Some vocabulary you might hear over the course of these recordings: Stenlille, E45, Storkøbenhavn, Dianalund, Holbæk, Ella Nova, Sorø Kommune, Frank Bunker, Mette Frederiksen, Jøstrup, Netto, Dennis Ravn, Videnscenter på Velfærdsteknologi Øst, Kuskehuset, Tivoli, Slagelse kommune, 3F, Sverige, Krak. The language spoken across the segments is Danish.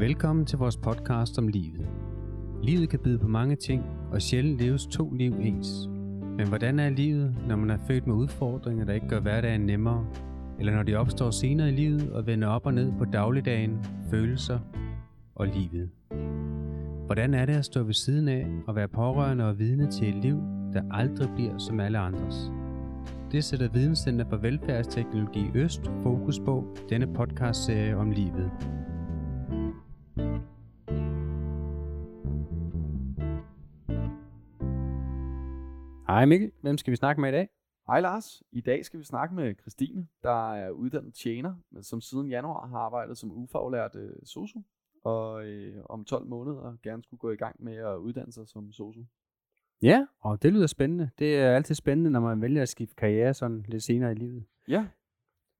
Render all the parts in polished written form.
Velkommen til vores podcast om livet. Livet kan byde på mange ting, og sjældent leves to liv ens. Men hvordan er livet, når man er født med udfordringer, der ikke gør hverdagen nemmere, eller når de opstår senere i livet og vender op og ned på dagligdagen, følelser og livet? Hvordan er det at stå ved siden af og være pårørende og vidne til et liv, der aldrig bliver som alle andres? Det sætter Videnscenter på Velfærdsteknologi Øst fokus på denne podcastserie om livet. Hej Mikkel, hvem skal vi snakke med i dag? Hej Lars, i dag skal vi snakke med Christine, der er uddannet tjener, men som siden januar har arbejdet som ufaglært sosu, og om 12 måneder gerne skulle gå i gang med at uddanne sig som sosu. Ja, og det lyder spændende. Det er altid spændende, når man vælger at skifte karriere sådan lidt senere i livet. Ja,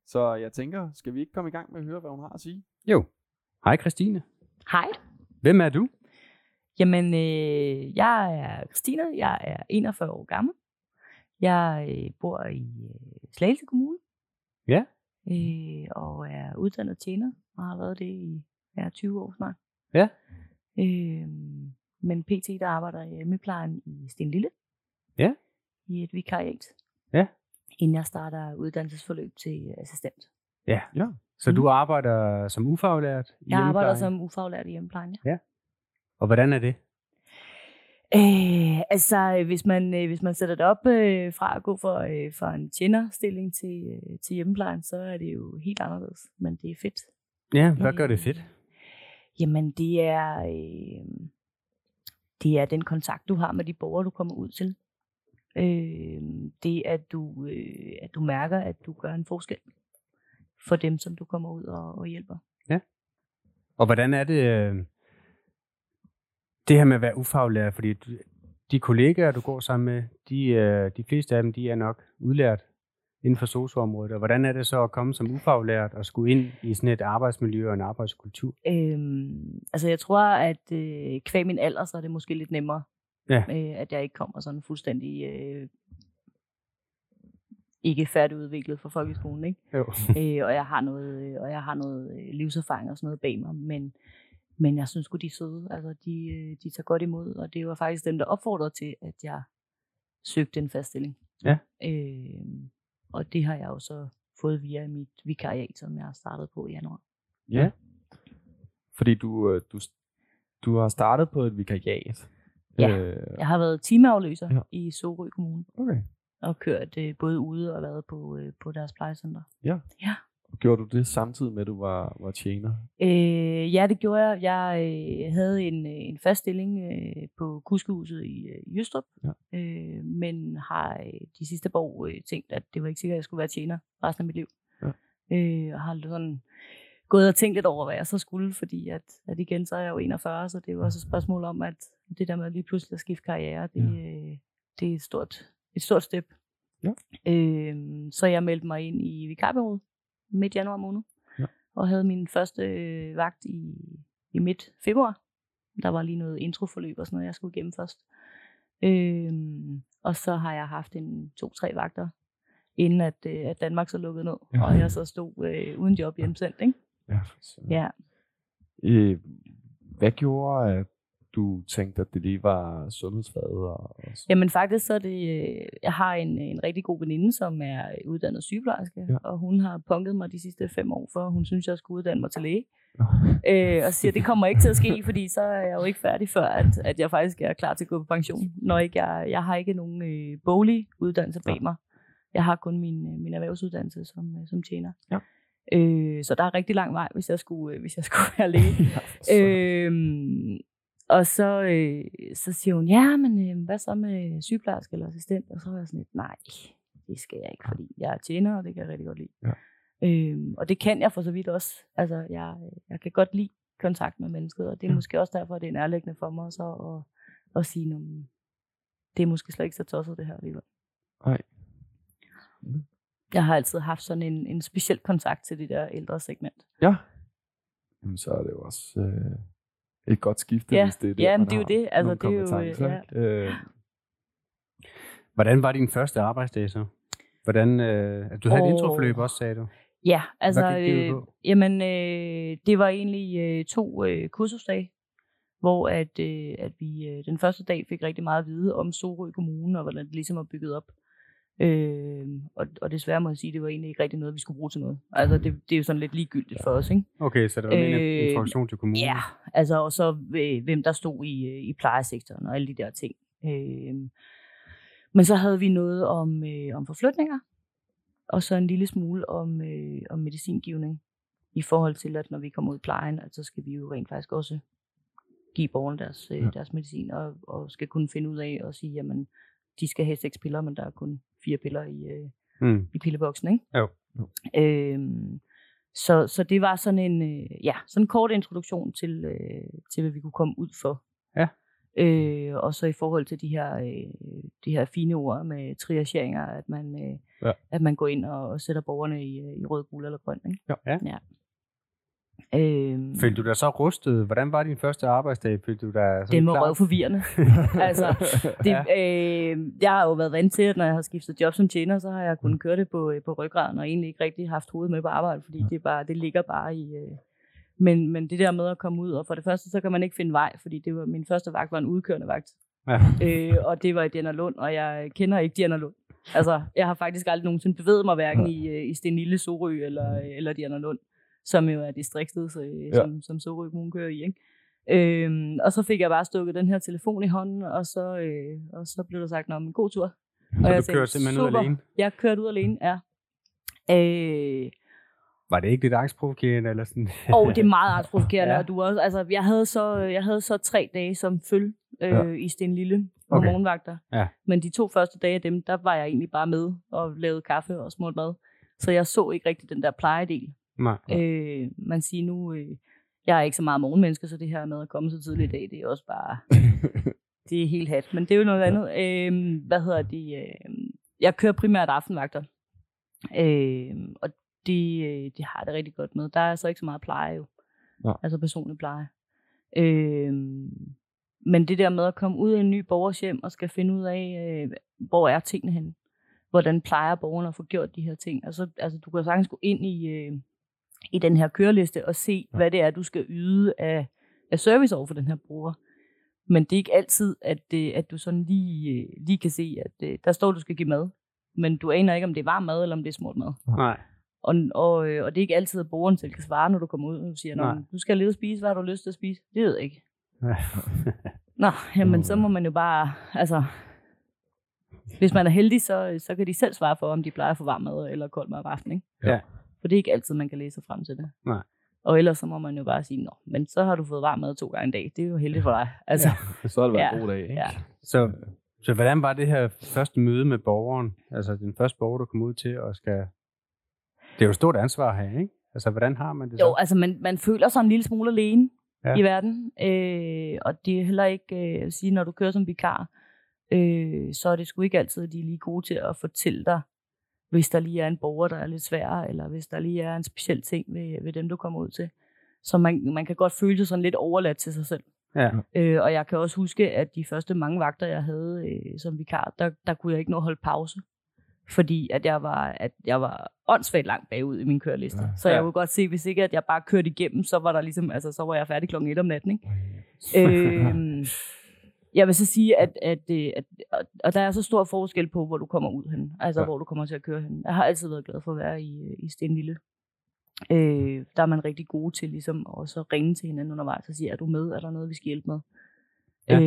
så jeg tænker, skal vi ikke komme i gang med at høre, hvad hun har at sige? Jo. Hej Christine. Hej. Hvem er du? Jamen, jeg er Christine, jeg er 41 år gammel. Jeg bor i Slagelse Kommune. Ja. Og er uddannet tjener, og har været det i 20 år snart. Ja. Men pt. Der arbejder jeg med plejen i Stenlille. Ja. I et vikariat. Ja. Inden jeg starter uddannelsesforløb til assistent. Ja. Ja. Så du arbejder som ufaglært i hjemmeplejen? Jeg arbejder som ufaglært i hjemmeplejen, ja. Og hvordan er det? Altså, hvis man sætter det op fra at gå fra en tjenerstilling til hjemmeplejen, så er det jo helt anderledes. Men det er fedt. Ja, hvad gør det fedt? Jamen, det er den kontakt, du har med de borgere, du kommer ud til. Det, at du mærker, at du gør en forskel for dem, som du kommer ud og hjælper. Ja. Og hvordan er det her med at være ufaglært? Fordi de kollegaer, du går sammen med, de fleste af dem, de er nok udlært inden for sosu-området. Og hvordan er det så at komme som ufaglært og skulle ind i sådan et arbejdsmiljø og en arbejdskultur? Altså jeg tror, at kvæg min alder, så er det måske lidt nemmere, ja. At jeg ikke kommer sådan fuldstændig ikke færdigudviklet fra folkeskolen, ikke? Jo. Og jeg har noget livserfaring og sådan noget bag mig, men jeg synes godt de er søde, altså de tager godt imod, og det var faktisk dem, der opfordrede til, at jeg søgte en fast stilling. Ja. Og det har jeg jo så fået via mit vikariat, som jeg startede på i januar. Ja, fordi du har startet på et vikariat. Ja, jeg har været timeafløser i Sorø Kommune. Okay. Og kørt både ude og været på deres plejecenter. Ja. Ja. Gjorde du det samtidig med, at du var tjener? Ja, det gjorde jeg. Jeg havde en fast stilling på Kuskehuset i Jøstrup, ja. Men har de sidste år tænkt, at det var ikke sikkert, at jeg skulle være tjener resten af mit liv. Ja. Og har sådan gået og tænkt lidt over, hvad jeg så skulle, fordi at igen, så er jeg jo 41, så det var også et spørgsmål om, at det der med lige pludselig at skifte karriere, det er et stort step. Ja. Så jeg meldte mig ind i vikarbureauet midt januar måned, ja. Og havde min første vagt i midt februar. Der var lige noget introforløb og sådan noget, jeg skulle igennem først. Og så har jeg haft 2-3 vagter, inden at Danmark så lukkede ned, ja. Og jeg så stod uden job hjemsendt, ikke? Ja. Ja. Hvad gjorde, at du tænkte, at det lige var sundhedsfaget? Jamen faktisk så er det, jeg har en rigtig god veninde, som er uddannet sygeplejerske, ja. Og hun har punket mig de sidste 5 år for, hun synes, jeg skulle uddanne mig til læge. Og siger, det kommer ikke til at ske, fordi så er jeg jo ikke færdig før, at jeg faktisk er klar til at gå på pension, når jeg har ikke nogen boglig uddannelse bag mig. Jeg har kun min erhvervsuddannelse som tjener. Ja. Så der er rigtig lang vej, hvis jeg skulle være læge. Ja, og så siger hun, ja, men hvad så med sygeplejerske eller assistent? Og så var jeg sådan lidt, nej, det skal jeg ikke, fordi jeg er tjener, og det kan jeg rigtig godt lide. Ja. Og det kan jeg for så vidt også. Altså, jeg kan godt lide kontakt med mennesket, og det er måske også derfor, at det er nærliggende for mig så at sige, det er måske slet ikke så tosset det her alligevel. Nej. Jeg har altid haft sådan en speciel kontakt til det der ældre segment. Ja. Jamen, så er det jo også... Et godt skifte, ja, hvis det er det, ja, men det er jo det. Altså, det er jo, ja. Hvordan var din første arbejdsdag så? Du havde et introforløb også, sagde du. Ja, altså det var egentlig to kursusdage, hvor at vi den første dag fik rigtig meget at vide om Sorø Kommune og hvordan det ligesom var bygget op. Og desværre må jeg sige, det var egentlig ikke rigtig noget, vi skulle bruge til noget. Altså, det er jo sådan lidt ligegyldigt for os, ikke? Okay, så det var en information til kommunen? Ja, altså, og så hvem der stod i plejesektoren og alle de der ting. Men så havde vi noget om forflytninger, og så en lille smule om medicingivning, i forhold til, at når vi kommer ud i plejen, så skal vi jo rent faktisk også give borgerne deres medicin, og skal kunne finde ud af og sige, jamen, de skal have 6 piller, men der er kun 4 piller i pilleboksen, ikke? Jo. Så det var sådan en kort introduktion til hvad vi kunne komme ud for. Ja. Og så i forhold til de her fine ord med triageringer, at man går ind og sætter borgerne i rød, gul eller grøn, ikke? Jo. Ja. Ja. Følte du dig så rustet? Hvordan var din første arbejdsdag? Følte du dig sådan? Det var røvforvirrende. Altså, jeg har jo været vant til, at når jeg har skiftet job som tjener, så har jeg kunnet køre det på ryggraden, og egentlig ikke rigtig haft hovedet med på arbejde, fordi det ligger bare i... Men det der med at komme ud, og for det første, så kan man ikke finde vej, fordi min første vagt var en udkørende vagt. Ja. Og det var i Dianalund, og jeg kender ikke Dianalund. Altså, jeg har faktisk aldrig nogensinde bevæget mig, hverken i Stenlille, Sorø eller Dianalund, som jo er distriktet, som Sorø Kommune kører i, ikke? Og så fik jeg bare stukket den her telefon i hånden, og så blev der sagt, om en god tur. Så og jeg tænkte, kørte simpelthen super, ud alene? Jeg kørte ud alene, ja. Var det ikke lidt angstprovokerende eller sådan? Det er meget angstprovokerende, ja. Og du også. Altså, jeg havde så 3 dage som følge i Stenlille på morgenvagter. Ja. Men de 2 første dage af dem, der var jeg egentlig bare med og lavede kaffe og smurt mad. Så jeg så ikke rigtig den der plejedel. Man siger nu, jeg er ikke så meget morgenmenneske, så det her med at komme så tidligt i dag, det er også bare, det er helt hat, men det er jo noget andet. Jeg kører primært aftenvagter, og de har det rigtig godt med. Der er så ikke så meget pleje jo, altså personlig pleje. Men det der med at komme ud i en ny borgers hjem og skal finde ud af, hvor er tingene henne, hvordan plejer borgerne at få gjort de her ting. Og så, altså, du kan sagtens gå ind i den her køreliste og se, hvad det er, du skal yde af service over for den her bruger. Men det er ikke altid, at du sådan lige kan se, at der står, du skal give mad. Men du aner ikke, om det er varm mad, eller om det er smurt mad. Nej. Og det er ikke altid, at borgeren selv kan svare, når du kommer ud, og du siger, du skal lige og spise, hvad har du lyst til at spise? Det ved jeg ikke. Nå, jamen så må man jo bare, altså... Hvis man er heldig, så kan de selv svare for, om de plejer at få varm mad eller kold mad om aftenen, ikke? Ja. For det er ikke altid, man kan læse sig frem til det. Nej. Og ellers så må man jo bare sige, men så har du fået varm mad 2 gange i dag. Det er jo heldigt for dig. Altså, ja. Så har det været en god dag, ikke? Ja. Så hvordan var det her første møde med borgeren? Altså den første borger, der kom ud til og skal... Det er jo et stort ansvar her, ikke? Altså hvordan har man det så? Jo, altså man føler sig en lille smule alene i verden. Og det er heller ikke... Jeg vil sige, når du kører som vikar... så er det sgu ikke altid, de er lige gode til at fortælle dig, hvis der lige er en borger, der er lidt sværere, eller hvis der lige er en speciel ting ved dem, du kommer ud til. Så man kan godt føle sig sådan lidt overladt til sig selv. Ja. Og jeg kan også huske, at de første mange vagter, jeg havde som vikar, der kunne jeg ikke nå at holde pause. Fordi at jeg var åndssvagt langt bagud i min køreliste. Ja. Så jeg kunne godt se, hvis ikke at jeg bare kørte igennem, så var der ligesom, altså, så var jeg færdig klokken 1 om natten, ikke? Jeg vil så sige, at der er så stor forskel på, hvor du kommer ud hen, altså hvor du kommer til at køre hen. Jeg har altid været glad for at være i Stenlille. Der er man rigtig gode til ligesom at så ringe til hinanden undervejs og sige, er du med? Er der noget, vi skal hjælpe med? Ja.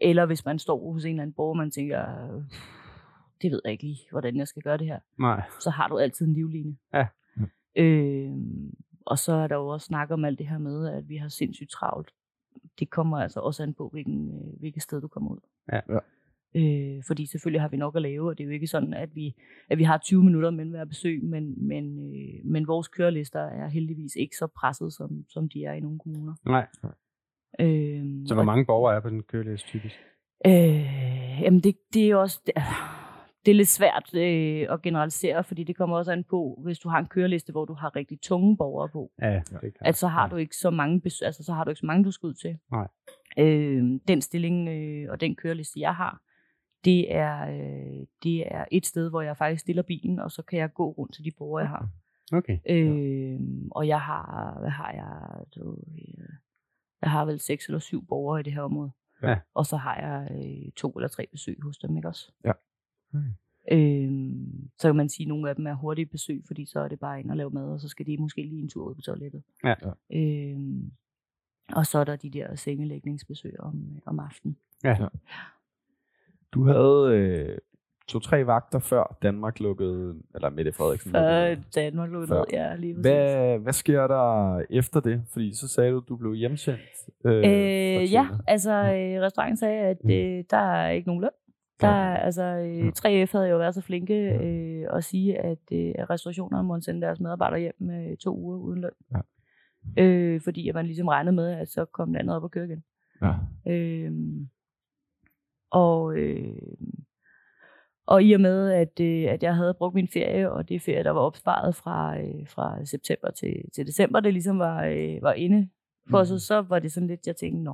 Eller hvis man står hos en eller anden borger, og man tænker, det ved jeg ikke lige, hvordan jeg skal gøre det her. Nej. Så har du altid en livline. Ja. Og så er der jo også snak om alt det her med, at vi har sindssygt travlt. Det kommer altså også an på, hvilket sted du kommer ud. Ja, ja. Fordi selvfølgelig har vi nok at lave, og det er jo ikke sådan, at vi har 20 minutter mellem hver besøg, men vores kørelister er heldigvis ikke så presset, som de er i nogle kommuner. Nej. Så hvor mange borgere er på den køreliste typisk? Jamen det er også... Det er lidt svært at generalisere, fordi det kommer også an på, hvis du har en køreliste, hvor du har rigtig tunge borgere på, at så har du ikke så mange, altså så har du ikke så mange, du skal ud til. Nej. Den stilling og den køreliste, jeg har, det er et sted, hvor jeg faktisk stiller bilen, og så kan jeg gå rundt til de borgere, jeg har. Okay. Og jeg har, jeg har vel 6 eller 7 borgere i det her område. Ja. Og så har jeg 2 eller 3 besøg hos dem, ikke også? Ja. Okay. Så kan man sige, at nogle af dem er hurtige besøg, fordi så er det bare ind og lave mad, og så skal de måske lige en tur ud på toilettet. Ja. Og så er der de der sengelægningsbesøg om aftenen. Ja. Ja. Du havde 2-3 vagter før Danmark lukkede, eller Mette Frederiksen lukkede. Danmark lukkede ned, ja, lige præcis. Hvad sker der efter det? Fordi så sagde du, at du blev hjemsendt. Ja, altså restauranten sagde, at der er ikke nogen løn. Altså 3F havde jo været så flinke at sige, at restaurationerne måtte sende deres medarbejdere hjem med 2 uger uden løn. Ja. Fordi at man ligesom regnede med, at så kom landet op og køre igen. Ja. Og i og med, at jeg havde brugt min ferie, og det ferie, der var opsparet fra september til december, det ligesom var inde for os, så var det sådan lidt, jeg tænkte,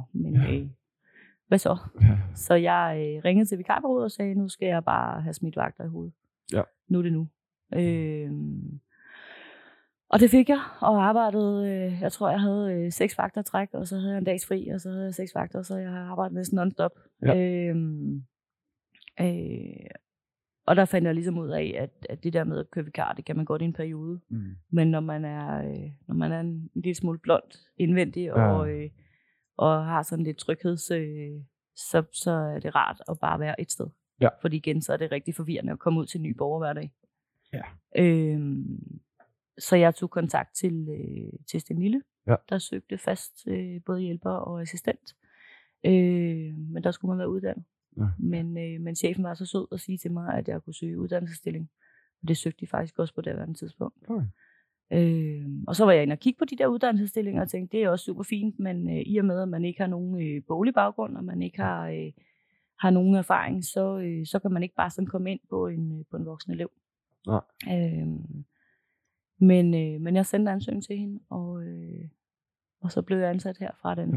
hvad så? Ja. Så jeg ringede til vikarbureauet og sagde, nu skal jeg bare have smidt vagter i hovedet. Ja. Nu er det nu. Og det fik jeg, og arbejdede, jeg tror, jeg havde 6 vagter træk, og så havde jeg en dags fri, og så havde jeg 6 vagter, så jeg har arbejdet næsten non-stop. Ja. Og der fandt jeg ligesom ud af, at det der med at køre vikar, det kan man godt i en periode. Mm. Men når man er, en lille smule blond indvendig, og har sådan lidt tryghed, så er det rart at bare være et sted. Ja. Fordi igen, så er det rigtig forvirrende at komme ud til en ny borger hver dag. Ja. Så jeg tog kontakt til Stenlille, der søgte fast både hjælper og assistent. Men der skulle man være uddannet. Ja. Men chefen var så sød at sige til mig, at jeg kunne søge uddannelsesstilling. Og det søgte de faktisk også på det tidspunkt. Okay. Og så var jeg inde og kigge på de der uddannelsesstillinger og tænkte, det er også super fint, men i og med, at man ikke har nogen boglig baggrund, og man ikke har nogen erfaring, så kan man ikke bare sådan komme ind på en voksen elev. Nej. Men jeg sendte ansøgning til hende, og så blev jeg ansat her fra den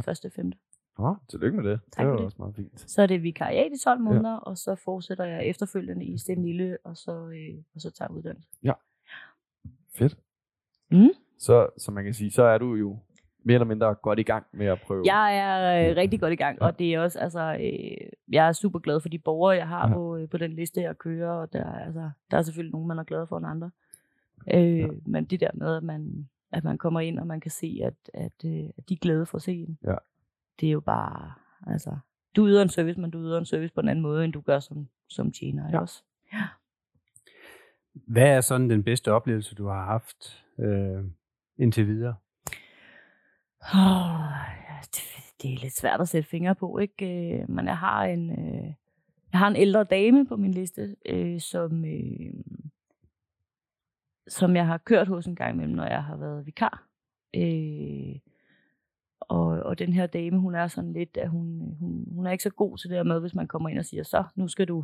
1.5. Ja, tillykke med det. Tak, det var også meget fint. Så er det vikariat i 12 måneder, og så fortsætter jeg efterfølgende i Stenlille, og så tager jeg uddannelse. Ja, fedt. Mm. Så man kan sige, så er du jo mere eller mindre godt i gang med at prøve. Jeg er rigtig godt i gang, og det er også, altså, jeg er super glad for de borgere, jeg har på den liste, jeg kører, og der er selvfølgelig nogen, man er glad for end andre. Men det der med, at man kommer ind, og man kan se, at de er glade for at se en. Ja. Det er jo bare, altså, du yder en service, men du yder en service på en anden måde, end du gør som tjener også. Ja. Hvad er sådan den bedste oplevelse, du har haft indtil videre? Det er lidt svært at sætte fingre på, ikke? Men jeg har en ældre dame på min liste, som jeg har kørt hos en gang imellem, når jeg har været vikar. Og den her dame, hun er sådan lidt, at hun er ikke så god til det her med, hvis man kommer ind og siger, så nu skal du.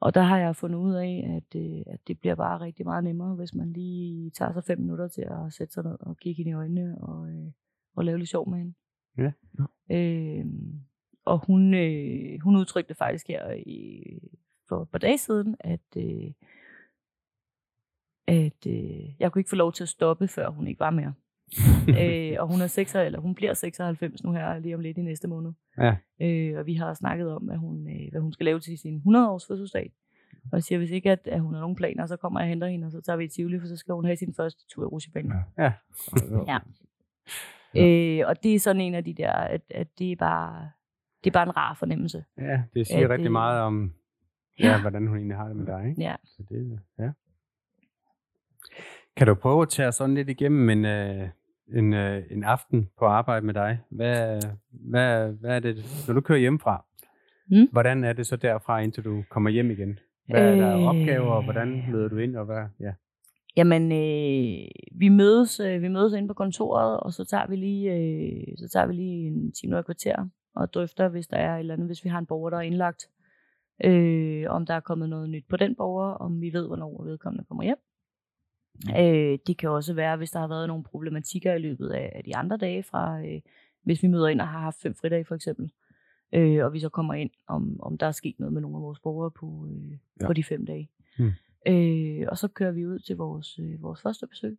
Og der har jeg fundet ud af, at det bliver bare rigtig meget nemmere, hvis man lige tager sig 5 minutter til at sætte sig ned og kigge hende i øjnene og lave lidt sjov med hende. Ja. Og hun udtrykte faktisk her for et par dage siden, at jeg kunne ikke få lov til at stoppe, før hun ikke var mere. Og hun bliver 96 nu her, lige om lidt i næste måned. Ja. Og vi har snakket om, hvad hun skal lave til sin 100-års fødselsdag. Og jeg siger, hvis ikke, at hun har nogen planer, så kommer jeg og henter hende, og så tager vi i Tivoli, for så skal hun have sin første tur i rutsjebanen. Ja. Ja. Og det er sådan en af de der, at det er bare en rar fornemmelse. Ja, det siger rigtig meget om, hvordan hun egentlig har det med dig, ikke? Ja. Så det, Kan du prøve at tage sådan lidt igennem en aften på arbejde med dig? Hvad er det, når du kører hjemmefra? Hvordan er det så derfra, indtil du kommer hjem igen? Hvad er der opgaver, og hvordan møder du ind? Og hvad? Ja. Jamen, vi mødes inde på kontoret, og så tager vi lige, en time og et kvarter og drøfter, hvis der er et eller andet, hvis vi har en borger, der er indlagt. Om der er kommet noget nyt på den borger, om vi ved, hvornår vedkommende kommer hjem. Det kan også være, hvis der har været nogle problematikker i løbet af de andre dage, hvis vi møder ind og har haft 5 fridage for eksempel, og vi så kommer ind, om der er sket noget med nogle af vores borgere på de 5 dage. Og så kører vi ud til vores første besøg.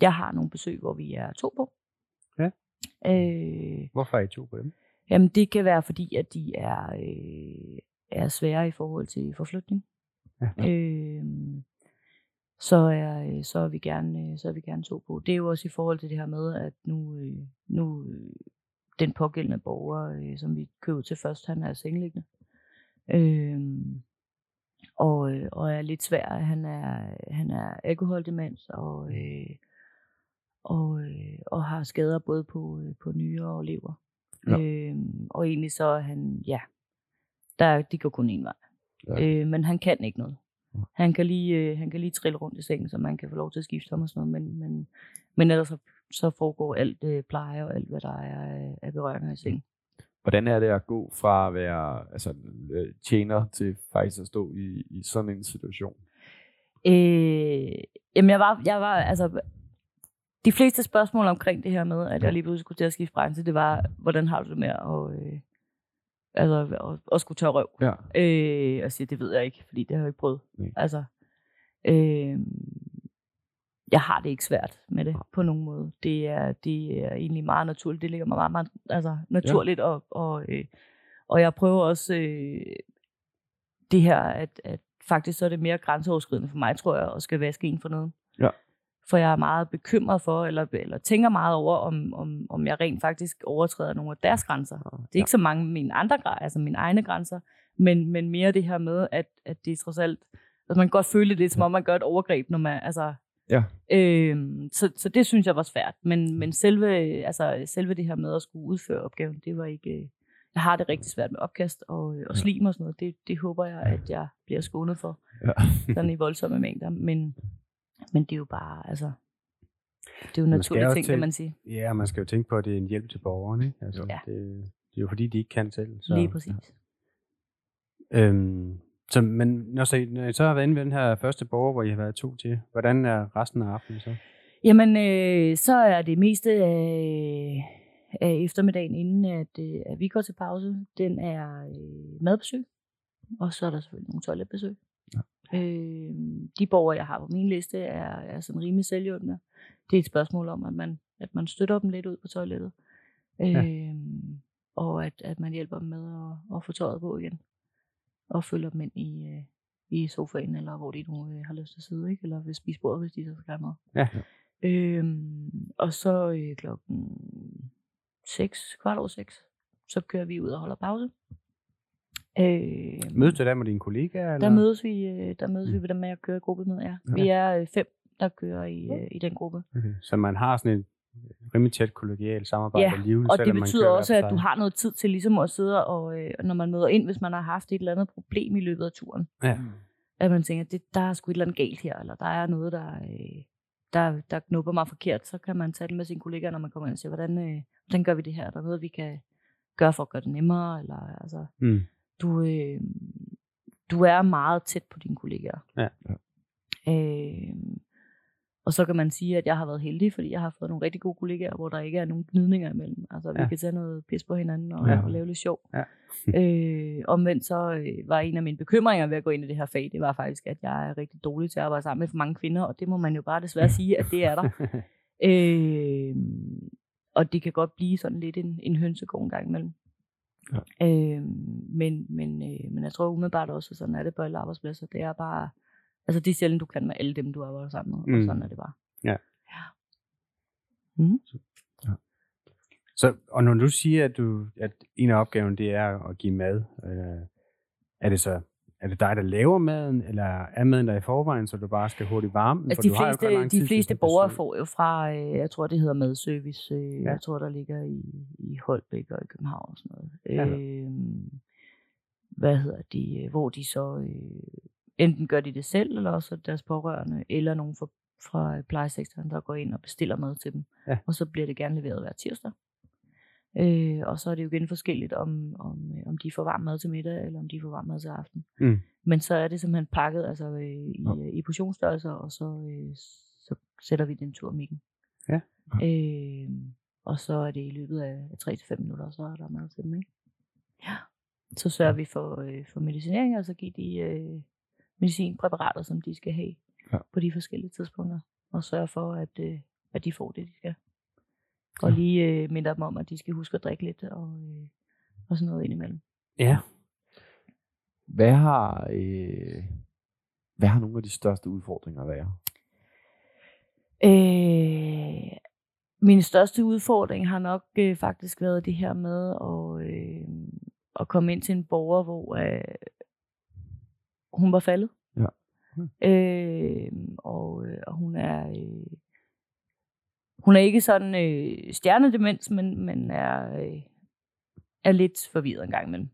Jeg har nogle besøg, hvor vi er 2 på. Ja. Hvorfor er I 2 på dem? Jamen det kan være fordi, at de er svære i forhold til forflytning. Ja. Så er vi gerne 2 på. Det er jo også i forhold til det her med, at nu den pågældende borger, som vi køber til først, han er sengeliggende. Og er lidt svær. Han er alkoholdemens og har skader både på nyre og lever. Ja. Og egentlig så er han, ja, det går kun én vej. Ja. Men han kan ikke noget. Ja. Han kan lige trille rundt i sengen, så man kan få lov til at skifte ham og sådan noget, men ellers så foregår alt pleje og alt, hvad der er af berøringer i sengen. Hvordan er det at gå fra at være tjener til faktisk at stå i sådan en situation? Jamen jeg var de fleste spørgsmål omkring det her med, at jeg lige pludselig skulle til at skifte branche, det var, hvordan har du det med at skulle tørre røv? Ja. Og sige, det ved jeg ikke, fordi det har jeg ikke prøvet. Nej. Jeg har det ikke svært med det på nogen måde. Det er egentlig meget naturligt. Det ligger mig meget naturligt, ja. og jeg prøver også det her, at faktisk så er det mere grænseoverskridende for mig, tror jeg, at skal vaske en for noget. Ja. For jeg er meget bekymret for, eller tænker meget over, om jeg rent faktisk overtræder nogle af deres grænser. Ja. Det er ikke så mange mine egne grænser, men mere det her med, at det er trods alt, man kan godt føle det lidt, som om man gør et overgreb, når man ja. Så det synes jeg var svært, men selve det her med at skulle udføre opgaven, det var ikke. Jeg har det rigtig svært med opkast og slim og sådan noget. Det håber jeg, at jeg bliver skånet for, sådan i voldsomme mængder. Men det er jo bare det er jo naturlige ting, kan man sige. Ja, man skal jo tænke på, at det er en hjælp til borgerne, ikke? Ja. Det er jo fordi, de ikke kan selv. Så, lige præcis. Ja. Så, men når I så har været inde ved den her første borger, hvor I har været 2 til, hvordan er resten af aftenen så? Jamen, så er det meste af eftermiddagen, inden at vi går til pause, den er madbesøg, og så er der selvfølgelig nogle toiletbesøg. Ja. De borgere, jeg har på min liste, er sådan rimelig selvhjulpende. Det er et spørgsmål om, at man støtter dem lidt ud på toilettet, ja. Og at man hjælper dem med at få tøjet på igen. Og følger dem ind i sofaen, eller hvor de nu har lyst til at sidde, ikke? Eller ved spisebordet, hvis de så skal have noget. Ja. Og så klokken 6, 5:45, så kører vi ud og holder pause. Mødes du der med dine kollegaer? Eller? Der mødes vi ved dem, jeg kører i gruppen med, ja. Vi er 5, der kører i den gruppe. Okay. Så man har sådan et rimelig tæt kollegialt samarbejde. Ja, og det betyder også, at du har noget tid til ligesom at sidde og når man møder ind, hvis man har haft et eller andet problem i løbet af turen. Ja. At man tænker, der er sgu et eller andet galt her, eller der er noget, der knupper mig forkert. Så kan man tage det med sine kollegaer, når man kommer ind og siger, hvordan gør vi det her? Er der noget, vi kan gøre for at gøre det nemmere? Eller, du er meget tæt på dine kollegaer. Ja. Og så kan man sige, at jeg har været heldig, fordi jeg har fået nogle rigtig gode kollegaer, hvor der ikke er nogen gnidninger imellem. Vi kan tage noget pis på hinanden og lave lidt sjov. Ja. Omvendt så var en af mine bekymringer ved at gå ind i det her fag, det var faktisk, at jeg er rigtig dårlig til at arbejde sammen med for mange kvinder, og det må man jo bare desværre sige, at det er der. Og det kan godt blive sådan lidt en hønsegård en gang imellem. Ja. Men jeg tror umiddelbart også, sådan er det på alle arbejdspladser. Det er bare... det er sjældent, du kan med alle dem, du arbejder sammen med, og sådan er det bare. Ja. Ja. Mm. Ja. Så, og når du siger, at en af opgaven, det er at give mad, er det dig, der laver maden, eller er maden der i forvejen, så du bare skal hurtigt varme den? De fleste borgere får jo fra, jeg tror, det hedder madservice, jeg tror, der ligger i Holbæk og i København og sådan noget. Ja. Hvor de så... enten gør de det selv, eller også deres pårørende, eller nogen fra plejesektoren, der går ind og bestiller mad til dem. Ja. Og så bliver det gerne leveret hver tirsdag. Og så er det jo igen forskelligt, om de får varm mad til middag, eller om de får varm mad til aften. Mm. Men så er det simpelthen pakket i portionsstørrelser, og så sætter vi den tur om igen. Ja. Og så er det i løbet af 3-5 minutter, og så er der mad til dem, ikke? Ja. Så sørger vi for medicinering, og så giver de... medicinpræparater, som de skal have på de forskellige tidspunkter, og sørge for, at de får det, de skal. Og lige minder dem om, at de skal huske at drikke lidt og sådan noget indimellem. Ja. Hvad har nogle af de største udfordringer været? Min største udfordring har nok faktisk været det her med at komme ind til en borger, hvor hun var faldet. Ja. Og hun er ikke sådan stjernedemens, men er lidt forvirret en gang imellem.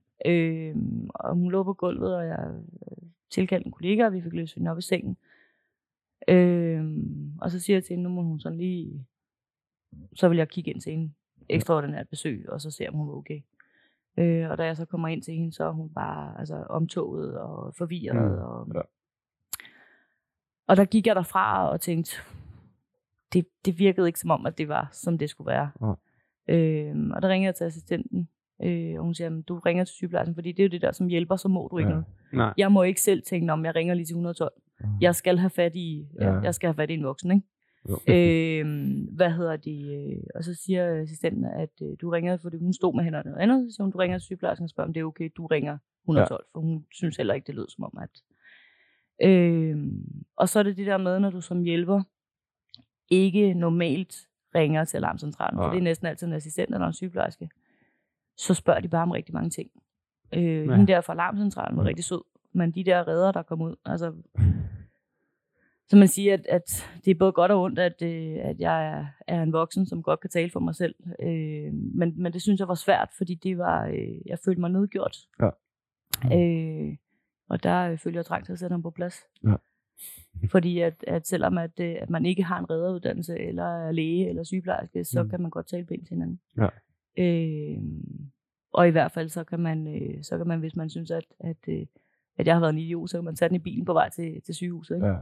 Og hun lå på gulvet, og jeg tilkaldte en kollega, og vi fik løst hende op i sengen. Og så siger jeg til hende, nu må hun sådan lige... Så vil jeg kigge ind til hende. Ekstraordinært besøg, og så se, om hun var okay. Og da jeg så kommer ind til hende, så er hun bare omtåget og forvirret. Og der gik jeg derfra og tænkte, det virkede ikke som om, at det var, som det skulle være. Ja. Og der ringede jeg til assistenten, og hun siger, du ringer til sygeplejersken, fordi det er jo det der, som hjælper, så må du ikke noget. Nej. Jeg må ikke selv tænke, om jeg ringer lige til 112. Ja. Jeg skal have fat i, en voksen, ikke? Og så siger assistenten, at du ringer, fordi hun stod med hende og noget andet. Så siger hun, du ringer til sygeplejersken og spørger, om det er okay, du ringer 112, for hun synes heller ikke, det lød som om, at... og så er det det der med, når du som hjælper ikke normalt ringer til alarmcentralen, for det er næsten altid en assistent eller en sygeplejerske, så spørger de bare om rigtig mange ting. Hende der fra alarmcentralen var rigtig sød, men de der redder, der kom ud, så man siger, at det er både godt og ondt, at jeg er en voksen, som godt kan tale for mig selv. Men det synes jeg var svært, fordi det var, jeg følte mig nedgjort. Ja. Og der følte jeg trang til at sætte ham på plads. Ja. Fordi at selvom at man ikke har en redderuddannelse, eller er læge, eller sygeplejerske, så kan man godt tale pænt til hinanden. Ja. Og i hvert fald, så kan man hvis man synes, at jeg har været en idiot, så kan man tage den i bilen på vej til sygehuset. Ikke? Ja.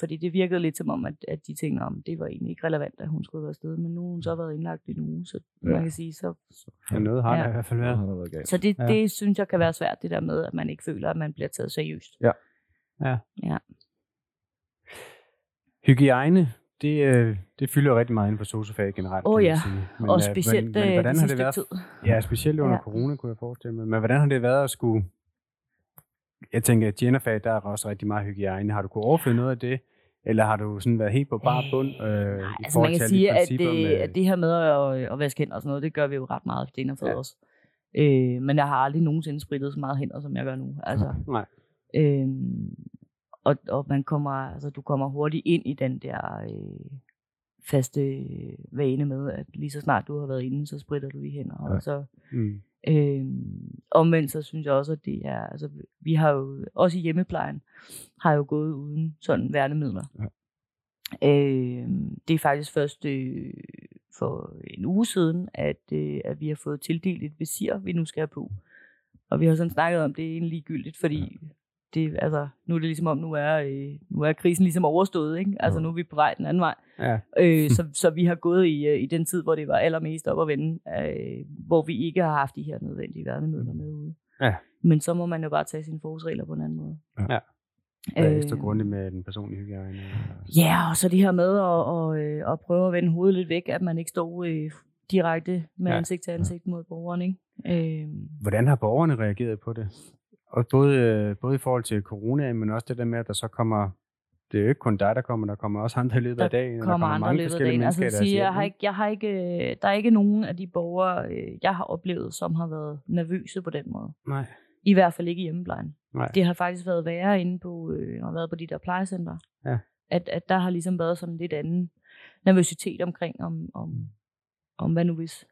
Fordi det virkede lidt som om, at de tænkte om, det var egentlig ikke relevant, at hun skulle være afsted, men nu har hun så været indlagt i en uge, så man kan sige, noget har det i hvert fald været. Så det synes jeg kan være svært, det der med, at man ikke føler, at man bliver taget seriøst. Ja. Hygiejne, det fylder rigtig meget inden for sociofaget generelt. Men, og specielt hvordan har det været? Ja, specielt under corona, kunne jeg forestille mig. Men hvordan har det været at skulle... Jeg tænker, at genderfag, der er også rigtig meget hygiejne. Har du kunnet overføre noget af det? Eller har du sådan været helt på bare bund? Altså man kan sige, at det her med at vaske hænder og sådan noget, det gør vi jo ret meget, for det er for os. Men jeg har aldrig nogensinde spritet så meget hænder, som jeg gør nu. Og man kommer, du kommer hurtigt ind i den der faste vane med, at lige så snart du har været inde, så spritter du lige hænder. Og så... omvendt så synes jeg også, at det er, vi har jo også i hjemmeplejen har jo gået uden sådan værnemidler. Det er faktisk først for en uge siden, at vi har fået tildelt et visir, vi nu skal have på, og vi har sådan snakket om, det er egentlig ligegyldigt, fordi det, nu er det ligesom om, nu er krisen ligesom overstået, ikke? Nu er vi på vej den anden vej. Så vi har gået i den tid, hvor det var allermest op at vende, hvor vi ikke har haft de her nødvendige værnemidler med ude. Men så må man jo bare tage sine forholdsregler på en anden måde. Det er ekstra grundigt med den personlige hygiejne. Og så det her med at prøve at vende hovedet lidt væk, at man ikke står direkte med ansigt til ansigt mod borgeren. Ikke? Hvordan har borgerne reageret på det? Og både i forhold til corona, men også det der med, at der så kommer, det er jo ikke kun dig, der kommer også andre i løbet af dagen. Der kommer mange forskellige mennesker. Der er ikke nogen af de borgere, jeg har oplevet, som har været nervøse på den måde. Nej. I hvert fald ikke i hjemmeplejen. Nej. Det har faktisk været værre inde på, og været på de der plejecenter. Ja. At der har ligesom været sådan lidt anden nervøsitet omkring, om hvad nu hvis.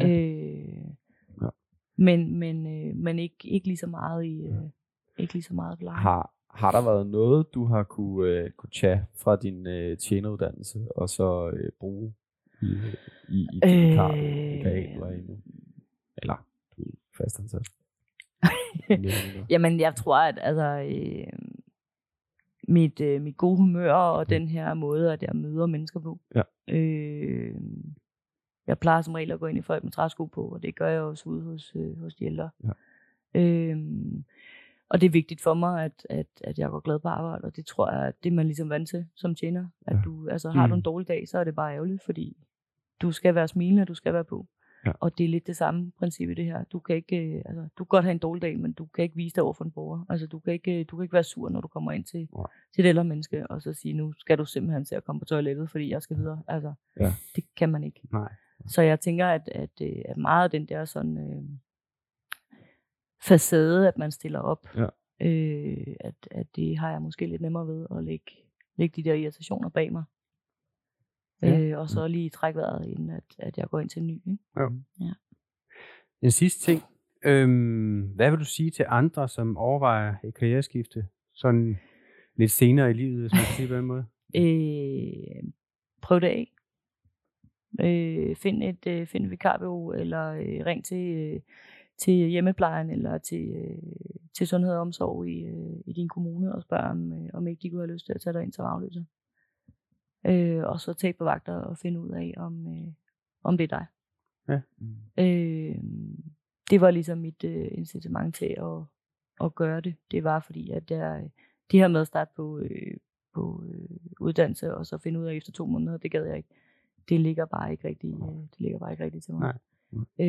Ja. Men ikke lige så meget i pleje. Har der været noget, du har kunne tage fra din tjeneruddannelse og så bruge i din karriere eller du fastansat? Jamen jeg tror, at mit gode humør og den her måde, at jeg møder mennesker på. Jeg plejer som regel at gå ind i folk med træsko på, og det gør jeg også ude hos de ældre. Og det er vigtigt for mig, at jeg går glad på arbejde, og det tror jeg, at det man ligesom vant til som tjener, at du, altså har du en dårlig dag, så er det bare ærgerligt, fordi du skal være smilende, og du skal være på. Ja. Og det er lidt det samme princip i det her. Du kan ikke, altså, du kan godt have en dårlig dag, men du kan ikke vise dig over for en borger. Altså du kan ikke være sur, når du kommer ind til et ældre menneske, og så sige, nu skal du simpelthen til at komme på toilettet, fordi jeg skal videre. Altså, det kan man ikke. Nej. Så jeg tænker, at meget af den der sådan facade, at man stiller op, at det har jeg måske lidt nemmere ved at lægge de der irritationer bag mig. Ja. Og så lige trække vejret, inden at jeg går ind til en ny. Ikke? Jo. Ja. En sidste ting. Hvad vil du sige til andre, som overvejer et karriereskifte sådan lidt senere i livet, hvis man kan sige på en måde? Prøv det af. Find et vikarbureau, eller ring til hjemmeplejen, eller til sundhed og omsorg i din kommune, og spørg, om ikke de kunne have lyst til at tage dig ind som afløser. Og så tage på vagter og finde ud af, om det er dig. Ja. Det var ligesom mit incitament til at gøre det. Det var fordi, at det her med at starte på uddannelse, og så finde ud af efter 2 måneder, det gad jeg ikke. Det ligger bare ikke rigtigt til mig.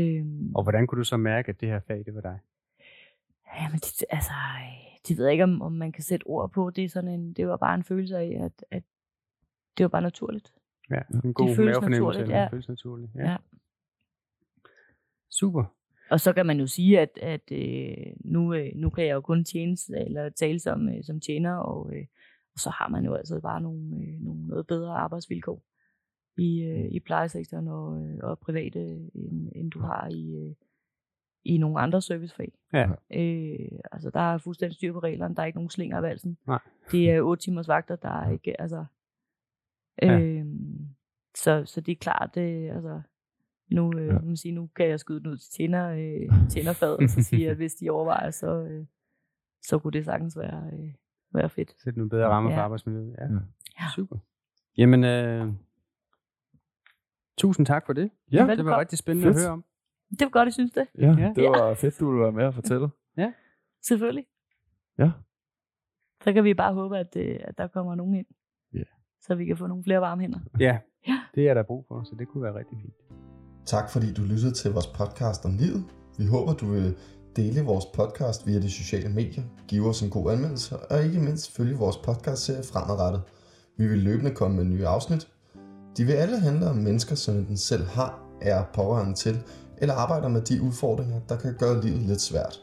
Nej. Og hvordan kunne du så mærke, at det her fag, det var dig? Jamen, det ved jeg ikke, om man kan sætte ord på. Det er sådan det var bare en følelse af, at det var bare naturligt. Ja, en god mavefornemmelse. Det føles naturligt. Ja. Ja. Super. Og så kan man jo sige, at nu kan jeg jo kun tale som tjener, og så har man jo altså bare noget bedre arbejdsvilkår i plejesektoren og private, end du har i nogle andre servicefag. Ja. Altså, der er fuldstændig styr på reglerne. Der er ikke nogen slinger af valsen. Nej. Det er 8 timers vagter, der er ikke... Altså, ja. Så det er klart, altså nu kan jeg skyde den ud til tjenerfaget, og så sige, at hvis de overvejer, så kunne det sagtens være fedt. Sæt nogle bedre rammer for arbejdsmiljøet. Ja. Ja. Super. Jamen, tusind tak for det. Ja, det var rigtig spændende fedt at høre om. Det var godt, jeg synes det. Ja, ja. Det var fedt, du ville være med at fortælle. Ja, selvfølgelig. Ja. Så kan vi bare håbe, at der kommer nogen ind, så vi kan få nogle flere varme hænder. Ja, det er der brug for, så det kunne være rigtig fint. Tak fordi du lyttede til vores podcast om livet. Vi håber, du vil dele vores podcast via de sociale medier, give os en god anmeldelse, og ikke mindst følge vores podcastserie fremadrettet. Vi vil løbende komme med nye afsnit. De vil alle handle om mennesker, som den selv har, er pårørende til, eller arbejder med de udfordringer, der kan gøre livet lidt svært.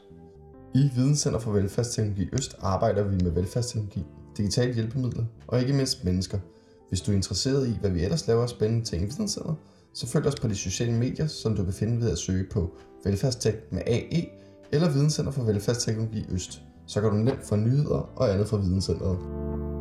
I Videnscenter for Velfærdsteknologi Øst arbejder vi med velfærdsteknologi, digitale hjælpemidler og ikke mindst mennesker. Hvis du er interesseret i, hvad vi ellers laver af spændende ting i Videnscenteret, så følg os på de sociale medier, som du kan finde ved at søge på Velfærdstek med AE eller Videnscenter for Velfærdsteknologi Øst. Så kan du nemt få nyheder og andet fra Videnscenteret.